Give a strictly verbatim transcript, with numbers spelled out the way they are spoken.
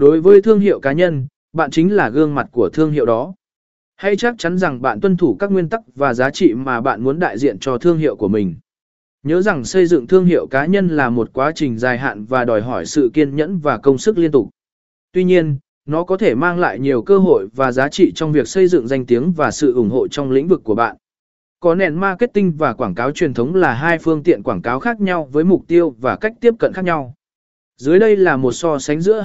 Đối với thương hiệu cá nhân, bạn chính là gương mặt của thương hiệu đó. Hãy chắc chắn rằng bạn tuân thủ các nguyên tắc và giá trị mà bạn muốn đại diện cho thương hiệu của mình. Nhớ rằng xây dựng thương hiệu cá nhân là một quá trình dài hạn và đòi hỏi sự kiên nhẫn và công sức liên tục. Tuy nhiên, nó có thể mang lại nhiều cơ hội và giá trị trong việc xây dựng danh tiếng và sự ủng hộ trong lĩnh vực của bạn. Content marketing và quảng cáo truyền thống là hai phương tiện quảng cáo khác nhau với mục tiêu và cách tiếp cận khác nhau. Dưới đây là một so sánh giữa